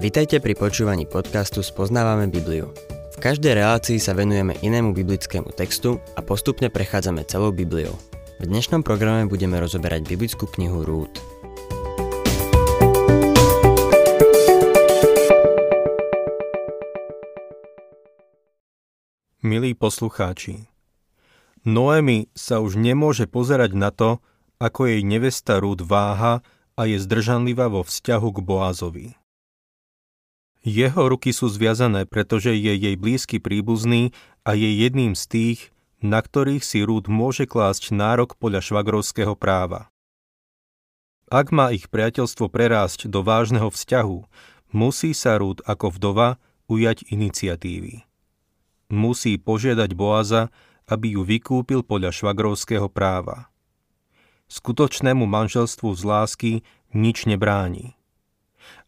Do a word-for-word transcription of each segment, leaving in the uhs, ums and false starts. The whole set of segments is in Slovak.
Vitajte pri počúvaní podcastu Spoznávame Bibliu. V každej relácii sa venujeme inému biblickému textu a postupne prechádzame celou Bibliou. V dnešnom programe budeme rozoberať biblickú knihu Rút. Milí poslucháči, Noemi sa už nemôže pozerať na to, ako jej nevesta Rút váha a je zdržanlivá vo vzťahu k Boázovi. Jeho ruky sú zviazané, pretože je jej blízky príbuzný a je jedným z tých, na ktorých si Rút môže klásť nárok podľa švagrovského práva. Ak má ich priateľstvo prerásť do vážneho vzťahu, musí sa Rút ako vdova ujať iniciatívy. Musí požiadať Boáza, aby ju vykúpil podľa švagrovského práva. Skutočnému manželstvu z lásky nič nebráni.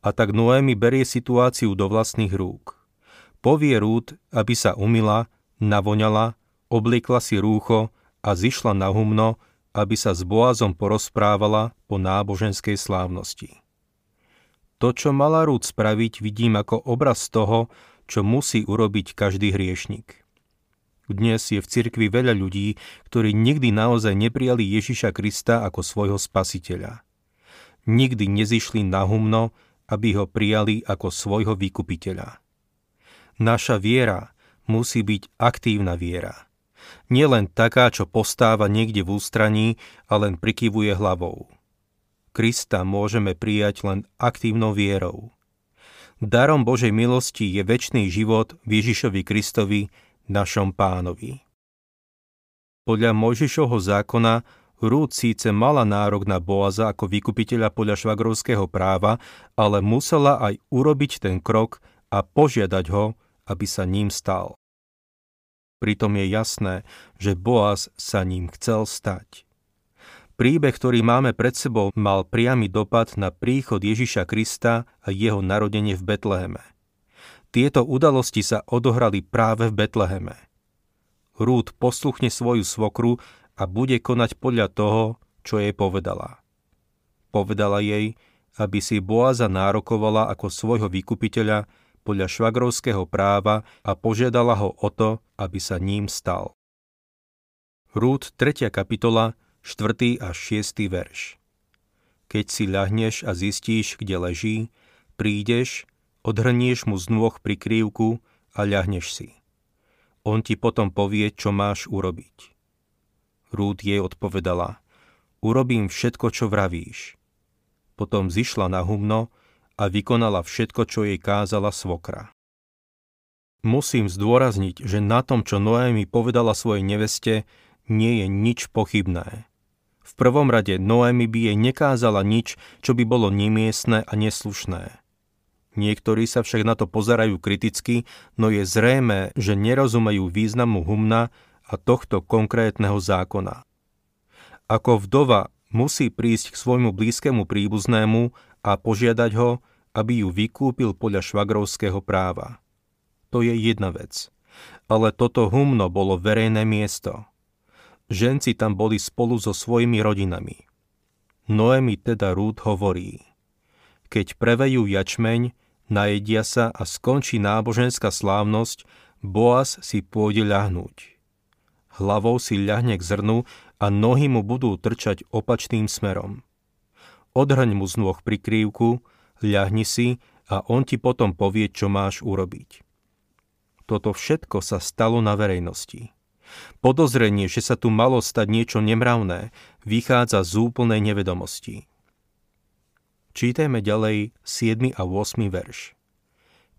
A tak Noemi berie situáciu do vlastných rúk. Povie Rút, aby sa umyla, navoňala, obliekla si rúcho a zišla na humno, aby sa s Boázom porozprávala po náboženskej slávnosti. To, čo mala Rút spraviť, vidím ako obraz toho, čo musí urobiť každý hriešnik. Dnes je v cirkvi veľa ľudí, ktorí nikdy naozaj neprijali Ježíša Krista ako svojho spasiteľa. Nikdy nezišli na humno, aby ho prijali ako svojho vykupiteľa. Naša viera musí byť aktívna viera. Nielen taká, čo postáva niekde v ústraní a len prikyvuje hlavou. Krista môžeme prijať len aktívnou vierou. Darom Božej milosti je večný život v Ježišovi Kristovi, našom pánovi. Podľa Mojžišovho zákona Rút síce mala nárok na Boáza ako vykupiteľa podľa švagrovského práva, ale musela aj urobiť ten krok a požiadať ho, aby sa ním stal. Pritom je jasné, že Boáz sa ním chcel stať. Príbeh, ktorý máme pred sebou, mal priamy dopad na príchod Ježiša Krista a jeho narodenie v Betleheme. Tieto udalosti sa odohrali práve v Betleheme. Rút posluchne svoju svokru a bude konať podľa toho, čo jej povedala. Povedala jej, aby si Boáza nárokovala ako svojho vykupiteľa podľa švagrovského práva a požiadala ho o to, aby sa ním stal. Rút tretia kapitola, štvrtý až šiestý verš. Keď si ľahneš a zistíš, kde leží, prídeš, odhrnieš mu z nôh prikrývku a ľahneš si. On ti potom povie, čo máš urobiť. Rút jej odpovedala, urobím všetko, čo vravíš. Potom zišla na humno a vykonala všetko, čo jej kázala svokra. Musím zdôrazniť, že na tom, čo Noemi povedala svojej neveste, nie je nič pochybné. V prvom rade Noemi by jej nekázala nič, čo by bolo nemiestne a neslušné. Niektorí sa však na to pozerajú kriticky, no je zrejmé, že nerozumejú významu humna a tohto konkrétneho zákona. Ako vdova musí prísť k svojmu blízkému príbuznému a požiadať ho, aby ju vykúpil podľa švagrovského práva. To je jedna vec. Ale toto humno bolo verejné miesto. Ženci tam boli spolu so svojimi rodinami. Noemi teda Rút hovorí, keď prevejú jačmeň, najedia sa a skončí náboženská slávnosť, Boáz si pôjde ľahnúť. Hlavou si ľahne k zrnu a nohy mu budú trčať opačným smerom. Odhrň mu z nôh prikrývku, ľahni si a on ti potom povie, čo máš urobiť. Toto všetko sa stalo na verejnosti. Podozrenie, že sa tu malo stať niečo nemravné, vychádza z úplnej nevedomosti. Čítajme ďalej siedmy a ôsmy verš.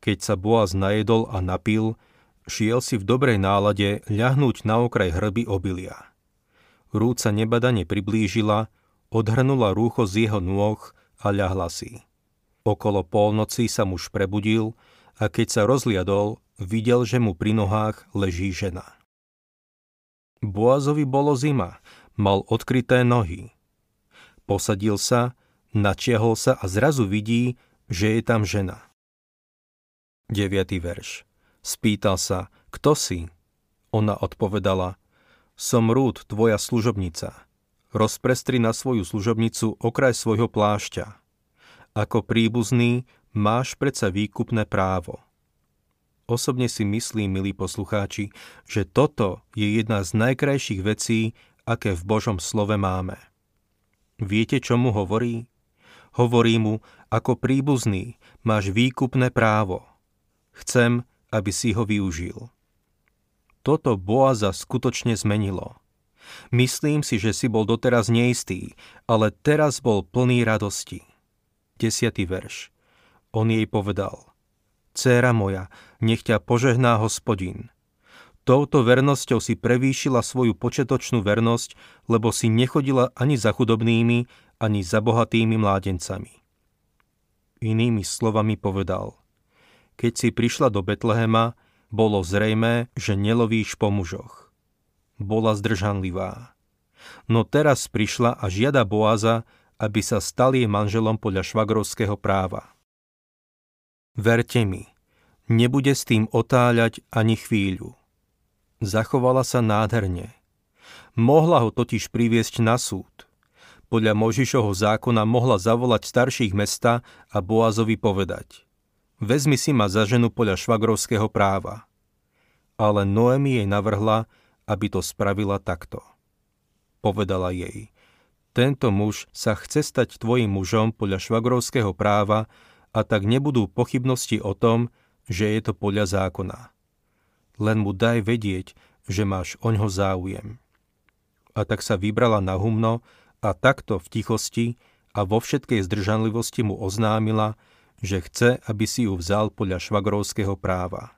Keď sa Boáz najedol a napil, šiel si v dobrej nálade ľahnúť na okraj hrby obilia. Rút sa nebadane priblížila, odhrnula rúcho z jeho nôh a ľahla si. Okolo polnoci sa muž prebudil a keď sa rozliadol, videl, že mu pri nohách leží žena. Boázovi bolo zima, mal odkryté nohy. Posadil sa, načiahol sa a zrazu vidí, že je tam žena. deviaty verš. Spýtal sa, kto si? Ona odpovedala, som Rút, tvoja služobnica. Rozprestri na svoju služobnicu okraj svojho plášťa. Ako príbuzný Máš predsa výkupné právo. Osobne si myslím, milí poslucháči, že toto je jedna z najkrajších vecí, aké v Božom slove máme. Viete, čo mu hovorí? Hovorí mu, ako príbuzný, máš výkupné právo. Chcem, aby si ho využil. Toto Boáza skutočne zmenilo. Myslím si, že si bol doteraz neistý, ale teraz bol plný radosti. Desiatý verš. On jej povedal: Céra moja, nech ťa požehná Hospodin. Touto vernosťou si prevýšila svoju početočnú vernosť, lebo si nechodila ani za chudobnými, ani za bohatými mládencami. Inými slovami povedal: Keď si prišla do Betlehema, bolo zrejmé, že nelovíš po mužoch. Bola zdržanlivá. No teraz prišla a žiada Boáza, aby sa stal jej manželom podľa švagrovského práva. Verte mi, nebude s tým otáľať ani chvíľu. Zachovala sa nádherne. Mohla ho totiž priviesť na súd. Podľa Mojžišovho zákona mohla zavolať starších mesta a Boázovi povedať: Vezmi si ma za ženu podľa švagrovského práva. Ale Noemi jej navrhla, aby to spravila takto. Povedala jej: Tento muž sa chce stať tvojim mužom podľa švagrovského práva, a tak nebudú pochybnosti o tom, že je to podľa zákona. Len mu daj vedieť, že máš oňho záujem. A tak sa vybrala na humno a takto v tichosti a vo všetkej zdržanlivosti mu oznámila, že chce, aby si ju vzal podľa švagrovského práva.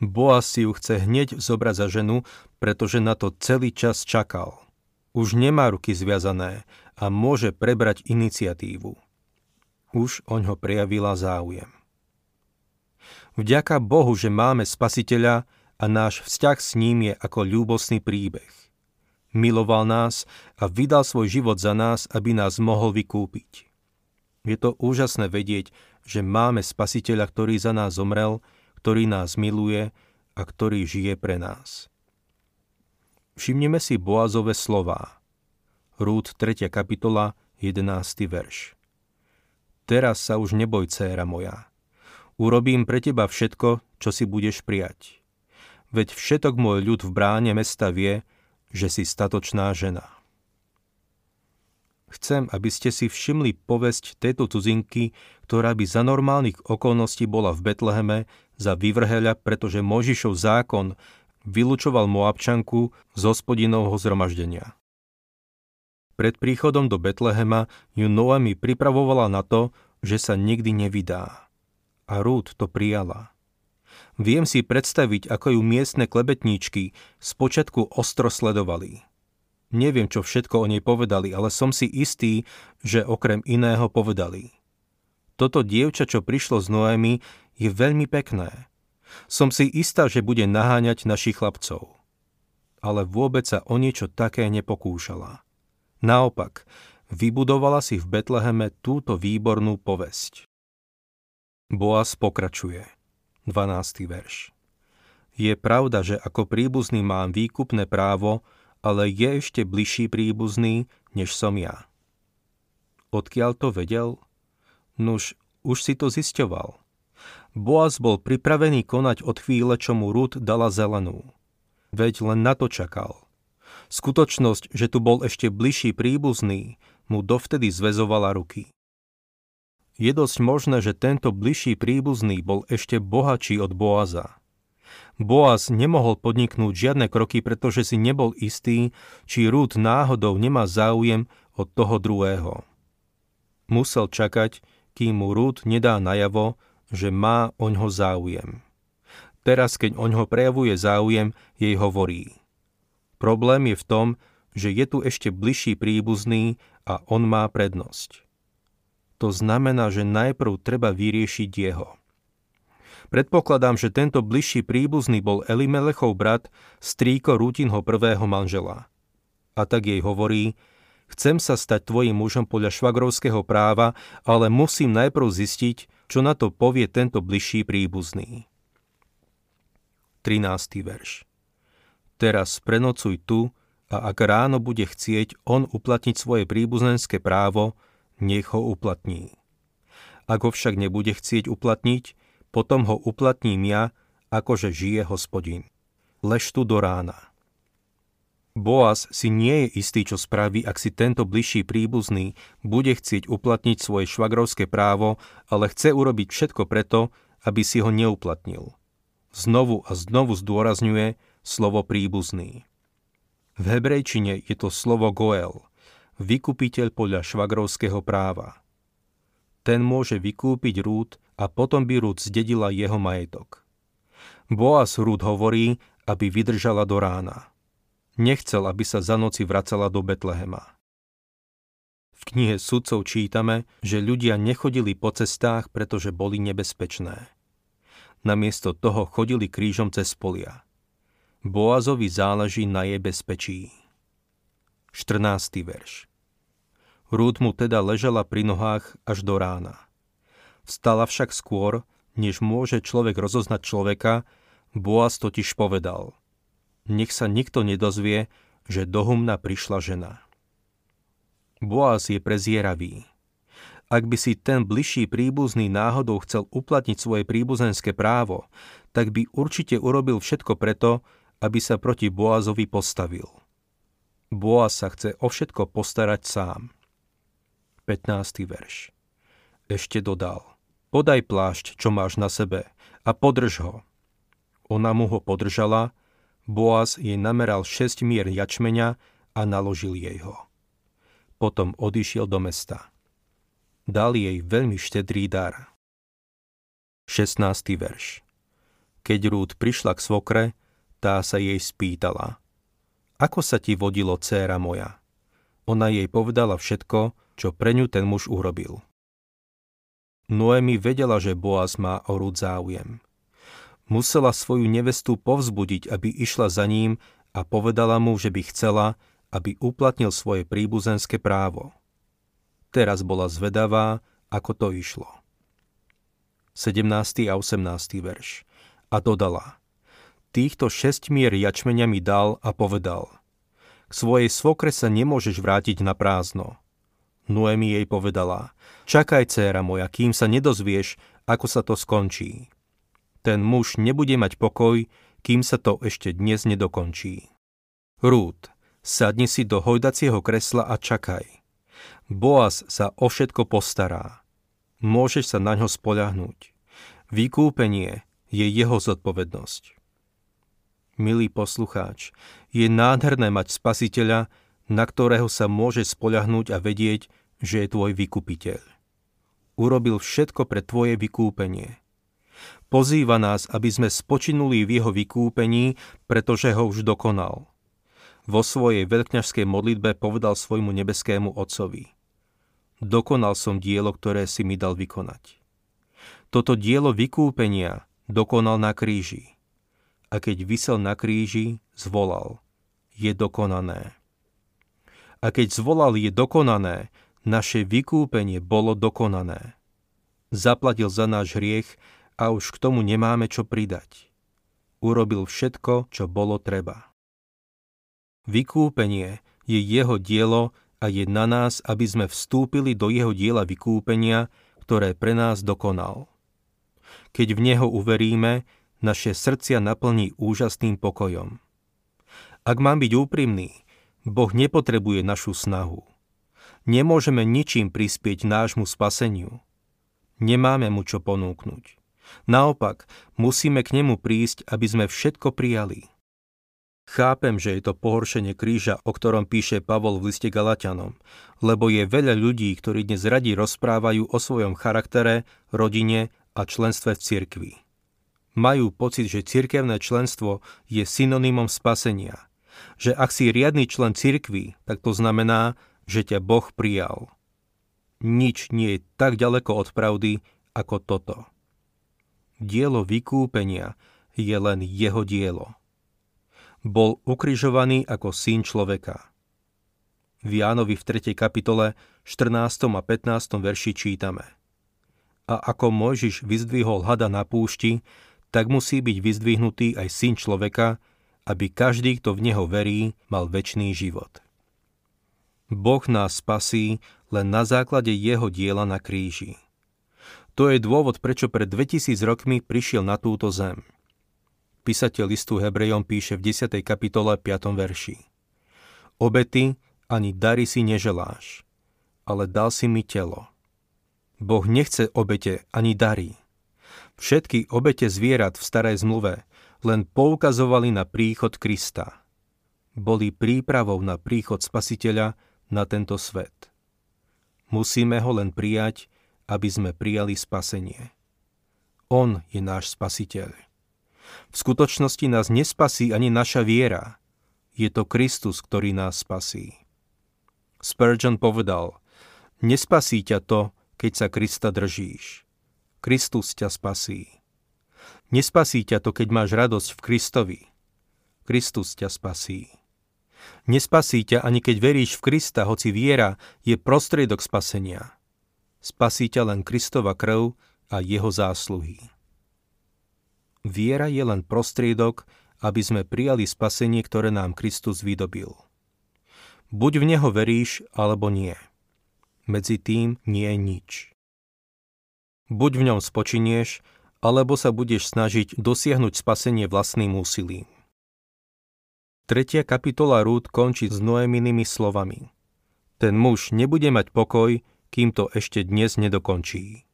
Boáz si ju chce hneď zobrať za ženu, pretože na to celý čas čakal. Už nemá ruky zviazané a môže prebrať iniciatívu. Už oňho prejavila záujem. Vďaka Bohu, že máme Spasiteľa a náš vzťah s ním je ako ľúbostný príbeh. Miloval nás a vydal svoj život za nás, aby nás mohol vykúpiť. Je to úžasné vedieť, že máme Spasiteľa, ktorý za nás zomrel, ktorý nás miluje a ktorý žije pre nás. Všimneme si Boázove slová. Rút tretia kapitola, jedenásty verš. Teraz sa už neboj, dcéra moja. Urobím pre teba všetko, čo si budeš prijať. Veď všetok môj ľud v bráne mesta vie, že si statočná žena. Chcem, aby ste si všimli povesť tejto cudzinky, ktorá by za normálnych okolností bola v Betleheme za vyvrheľa, pretože Mojžišov zákon vylučoval Moabčanku z Hospodinovho zhromaždenia. Pred príchodom do Betlehema ju Noemi pripravovala na to, že sa nikdy nevydá. A Rút to prijala. Viem si predstaviť, ako ju miestne klebetníčky spočiatku ostro sledovali. Neviem, čo všetko o nej povedali, ale som si istý, že okrem iného povedali: Toto dievča, čo prišlo z Noemi, je veľmi pekné. Som si istá, že bude naháňať našich chlapcov. Ale vôbec sa o niečo také nepokúšala. Naopak, vybudovala si v Betleheme túto výbornú povesť. Boáz pokračuje. dvanásty verš. Je pravda, že ako príbuzný mám výkupné právo, ale je ešte bližší príbuzný, než som ja. Odkiaľ to vedel? Nuž, už si to zisťoval. Boáz bol pripravený konať od chvíle, čo mu Rút dala zelenú. Veď len na to čakal. Skutočnosť, že tu bol ešte bližší príbuzný, mu dovtedy zväzovala ruky. Je dosť možné, že tento bližší príbuzný bol ešte bohatší od Boáza. Boáz nemohol podniknúť žiadne kroky, pretože si nebol istý, či Rút náhodou nemá záujem od toho druhého. Musel čakať, kým mu Rút nedá najavo, že má oňho záujem. Teraz, keď oňho prejavuje záujem, jej hovorí: Problém je v tom, že je tu ešte bližší príbuzný a on má prednosť. To znamená, že najprv treba vyriešiť jeho. Predpokladám, že tento bližší príbuzný bol Elimelechov brat, strýko Rútinho prvého manžela. A tak jej hovorí: Chcem sa stať tvojim mužom podľa švagrovského práva, ale musím najprv zistiť, čo na to povie tento bližší príbuzný. trinásty verš. Teraz prenocuj tu a ak ráno bude chcieť on uplatniť svoje príbuzenské právo, nech ho uplatní. Ak ho však nebude chcieť uplatniť, potom ho uplatním ja, akože žije Hospodin. Lež tu do rána. Boáz si nie je istý, čo spraví, ak si tento bližší príbuzný bude chcieť uplatniť svoje švagrovské právo, ale chce urobiť všetko preto, aby si ho neuplatnil. Znovu a znovu zdôrazňuje slovo príbuzný. V hebrejčine je to slovo goel, vykupiteľ podľa švagrovského práva. Ten môže vykúpiť Rút a potom by Rút zdedila jeho majetok. Boáz Rút hovorí, aby vydržala do rána. Nechcel, aby sa za noci vracala do Betlehema. V knihe Sudcov čítame, že ľudia nechodili po cestách, pretože boli nebezpečné. Namiesto toho chodili krížom cez polia. Boázovi záleží na jej bezpečí. štrnásty verš. Rút mu teda ležela pri nohách až do rána. Vstala však skôr, než môže človek rozoznať človeka, Boáz totiž povedal: nech sa nikto nedozvie, že do humna prišla žena. Boáz je prezieravý. Ak by si ten bližší príbuzný náhodou chcel uplatniť svoje príbuzenské právo, tak by určite urobil všetko preto, aby sa proti Boázovi postavil. Boáz sa chce o všetko postarať sám. pätnásty verš. Ešte dodal: podaj plášť, čo máš na sebe, a podrž ho. Ona mu ho podržala. Boáz jej nameral šesť mier jačmeňa a naložil jej ho. Potom odišiel do mesta. Dal jej veľmi štedrý dar. šestnásty verš. Keď Rút prišla k svokre, tá sa jej spýtala: ako sa ti vodilo, dcéra moja? Ona jej povedala všetko, čo pre ňu ten muž urobil. Noemi vedela, že Boáz má o Rút záujem. Musela svoju nevestu povzbudiť, aby išla za ním, a povedala mu, že by chcela, aby uplatnil svoje príbuzenské právo. Teraz bola zvedavá, ako to išlo. sedemnásty a osemnásty verš. A dodala: týchto šesť mier jačmeňa mi dal a povedal: k svojej svokre sa nemôžeš vrátiť na prázdno. Noemi jej povedala: čakaj, dcéra moja, kým sa nedozvieš, ako sa to skončí. Ten muž nebude mať pokoj, kým sa to ešte dnes nedokončí. Rút, sadni si do hojdacieho kresla a čakaj. Boáz sa o všetko postará. Môžeš sa na ňo spoľahnúť. Vykúpenie je jeho zodpovednosť. Milý poslucháč, je nádherné mať spasiteľa, na ktorého sa môže spoľahnúť a vedieť, že je tvoj vykupiteľ. Urobil všetko pre tvoje vykúpenie. Pozýva nás, aby sme spočinuli v jeho vykúpení, pretože ho už dokonal. Vo svojej veľkňažskej modlitbe povedal svojmu nebeskému Otcovi: dokonal som dielo, ktoré si mi dal vykonať. Toto dielo vykúpenia dokonal na kríži. A keď visel na kríži, zvolal: je dokonané. A keď zvolal: je dokonané, naše vykúpenie bolo dokonané. Zaplatil za náš hriech a už k tomu nemáme čo pridať. Urobil všetko, čo bolo treba. Vykúpenie je jeho dielo a je na nás, aby sme vstúpili do jeho diela vykúpenia, ktoré pre nás dokonal. Keď v neho uveríme, naše srdcia naplní úžasným pokojom. Ak mám byť úprimný, Boh nepotrebuje našu snahu. Nemôžeme ničím prispieť nášmu spaseniu. Nemáme mu čo ponúknuť. Naopak, musíme k nemu prísť, aby sme všetko prijali. Chápem, že je to pohoršenie kríža, o ktorom píše Pavol v liste Galatianom, lebo je veľa ľudí, ktorí dnes radi rozprávajú o svojom charaktere, rodine a členstve v cirkvi. Majú pocit, že cirkevné členstvo je synonymom spasenia. Že ak si riadny člen cirkvi, tak to znamená, že ťa Boh prijal. Nič nie je tak ďaleko od pravdy ako toto. Dielo vykúpenia je len jeho dielo. Bol ukrižovaný ako syn človeka. V Jánovi v tretej kapitole, štrnástom a pätnástom verši čítame: a ako Mojžiš vyzdvihol hada na púšti, tak musí byť vyzdvihnutý aj syn človeka, aby každý, kto v neho verí, mal večný život. Boh nás spasí len na základe jeho diela na kríži. To je dôvod, prečo pred dvetisíc rokmi prišiel na túto zem. Písateľ listu Hebrejom píše v desiatej kapitole piatom verši. Obety ani dary si neželáš, ale dal si mi telo. Boh nechce obete ani dary. Všetky obete zvierat v starej zmluve len poukazovali na príchod Krista. Boli prípravou na príchod Spasiteľa na tento svet. Musíme ho len prijať, aby sme prijali spasenie. On je náš Spasiteľ. V skutočnosti nás nespasí ani naša viera. Je to Kristus, ktorý nás spasí. Spurgeon povedal, nespasí ťa to, keď sa Krista držíš. Kristus ťa spasí. Nespasí ťa to, keď máš radosť v Kristovi. Kristus ťa spasí. Nespasí ťa ani keď veríš v Krista, hoci viera je prostriedok spasenia. Spasí ťa len Kristova krv a jeho zásluhy. Viera je len prostriedok, aby sme prijali spasenie, ktoré nám Kristus vydobil. Buď v neho veríš, alebo nie. Medzi tým nie je nič. Buď v ňom spočinieš, alebo sa budeš snažiť dosiahnuť spasenie vlastným úsilím. Tretia kapitola Rút končí s Noeminými slovami. Ten muž nebude mať pokoj, kým to ešte dnes nedokončí.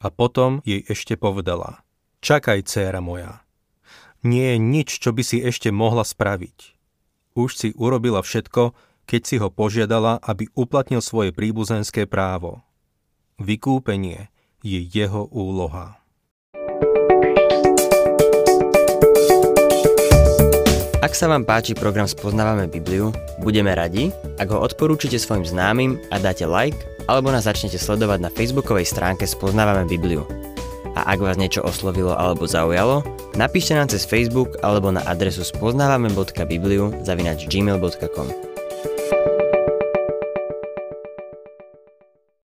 A potom jej ešte povedala, čakaj, dcéra moja, nie je nič, čo by si ešte mohla spraviť. Už si urobila všetko, keď si ho požiadala, aby uplatnil svoje príbuzenské právo. Vykúpenie je jeho úloha. Ak sa vám páči program Spoznávame Bibliu, budeme radi, ak ho odporúčite svojim známym a dáte like, alebo nás začnete sledovať na facebookovej stránke Spoznávame Bibliu. A ak vás niečo oslovilo alebo zaujalo, napíšte nám cez Facebook alebo na adresu spoznávame bodka bibliu zavináč gmail bodka com.